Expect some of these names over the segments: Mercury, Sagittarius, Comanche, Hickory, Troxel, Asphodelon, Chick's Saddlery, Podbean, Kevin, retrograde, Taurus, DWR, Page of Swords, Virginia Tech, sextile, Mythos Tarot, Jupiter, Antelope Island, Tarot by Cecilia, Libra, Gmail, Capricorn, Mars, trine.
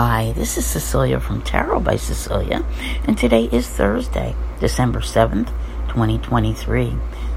Hi, this is Cecilia from Tarot by Cecilia, and today is Thursday, December 7th, 2023.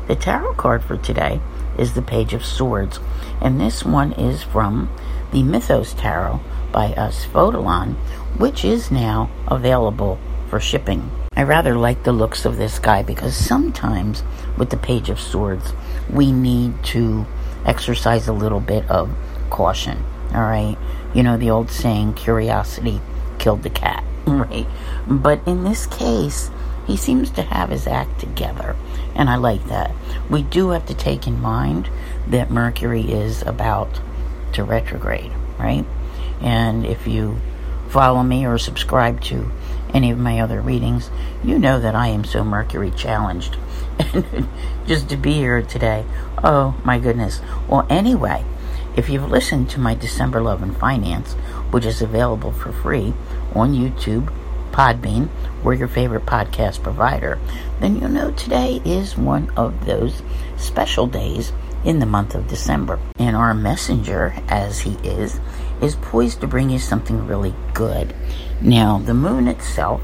The tarot card for today is the Page of Swords, and this one is from the Mythos Tarot by Asphodelon, which is now available for shipping. I rather like the looks of this guy because sometimes with the Page of Swords, we need to exercise a little bit of caution. All right, you know, the old saying, curiosity killed the cat, right? But in this case, he seems to have his act together, and I like that. We do have to take in mind that Mercury is about to retrograde, right? And if you follow me or subscribe to any of my other readings, you know that I am so Mercury challenged. And just to be here today, oh my goodness. Well, anyway, if you've listened to my December Love and Finance, which is available for free on YouTube, Podbean, or your favorite podcast provider, then you'll know today is one of those special days in the month of December. And our messenger, as he is poised to bring you something really good. Now, the moon itself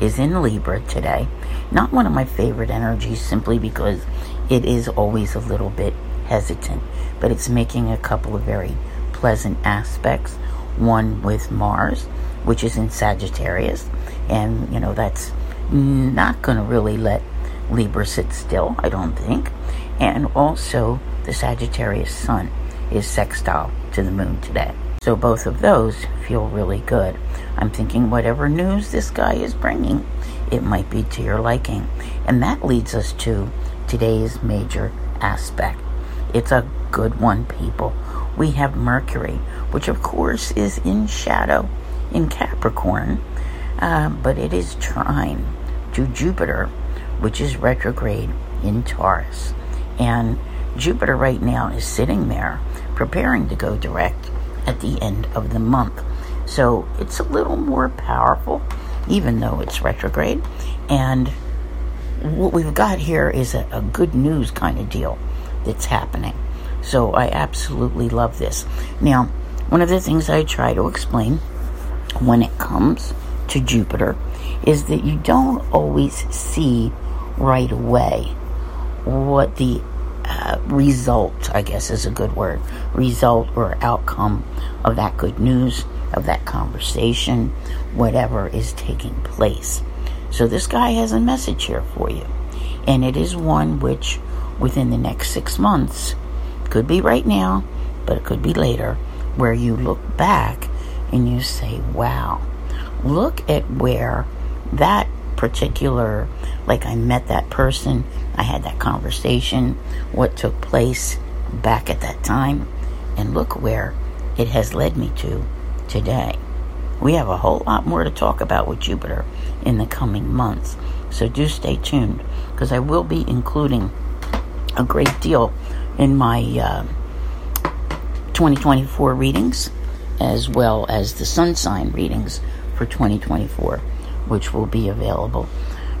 is in Libra today. Not one of my favorite energies simply because it is always a little bit hesitant, but it's making a couple of very pleasant aspects. One with Mars, which is in Sagittarius, and you know that's not going to really let Libra sit still, I don't think. And also the Sagittarius Sun is sextile to the moon today, so both of those feel really good. I'm thinking whatever news this guy is bringing, it might be to your liking, and that leads us to today's major aspect. It's a good one, people. We have Mercury, which of course is in shadow in Capricorn, but it is trine to Jupiter, which is retrograde in Taurus. And Jupiter right now is sitting there preparing to go direct at the end of the month. So it's a little more powerful, even though it's retrograde. And what we've got here is a good news kind of deal that's happening. So I absolutely love this. Now, one of the things I try to explain when it comes to Jupiter is that you don't always see right away what the result, I guess is a good word, result or outcome of that good news, of that conversation, whatever is taking place. So this guy has a message here for you. And it is one which within the next 6 months, could be right now, but it could be later, where you look back and you say, wow, look at where that particular, like I met that person, I had that conversation, what took place back at that time, and look where it has led me to today. We have a whole lot more to talk about with Jupiter in the coming months, so do stay tuned, because I will be including a great deal in my 2024 readings, as well as the sun sign readings for 2024, which will be available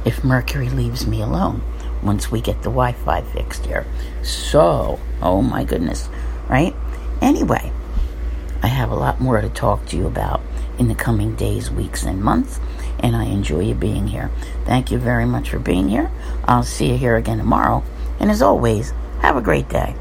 if Mercury leaves me alone once we get the Wi-Fi fixed here. So, oh my goodness, right? Anyway, I have a lot more to talk to you about in the coming days, weeks, and months, and I enjoy you being here. Thank you very much for being here. I'll see you here again tomorrow, and as always, have a great day.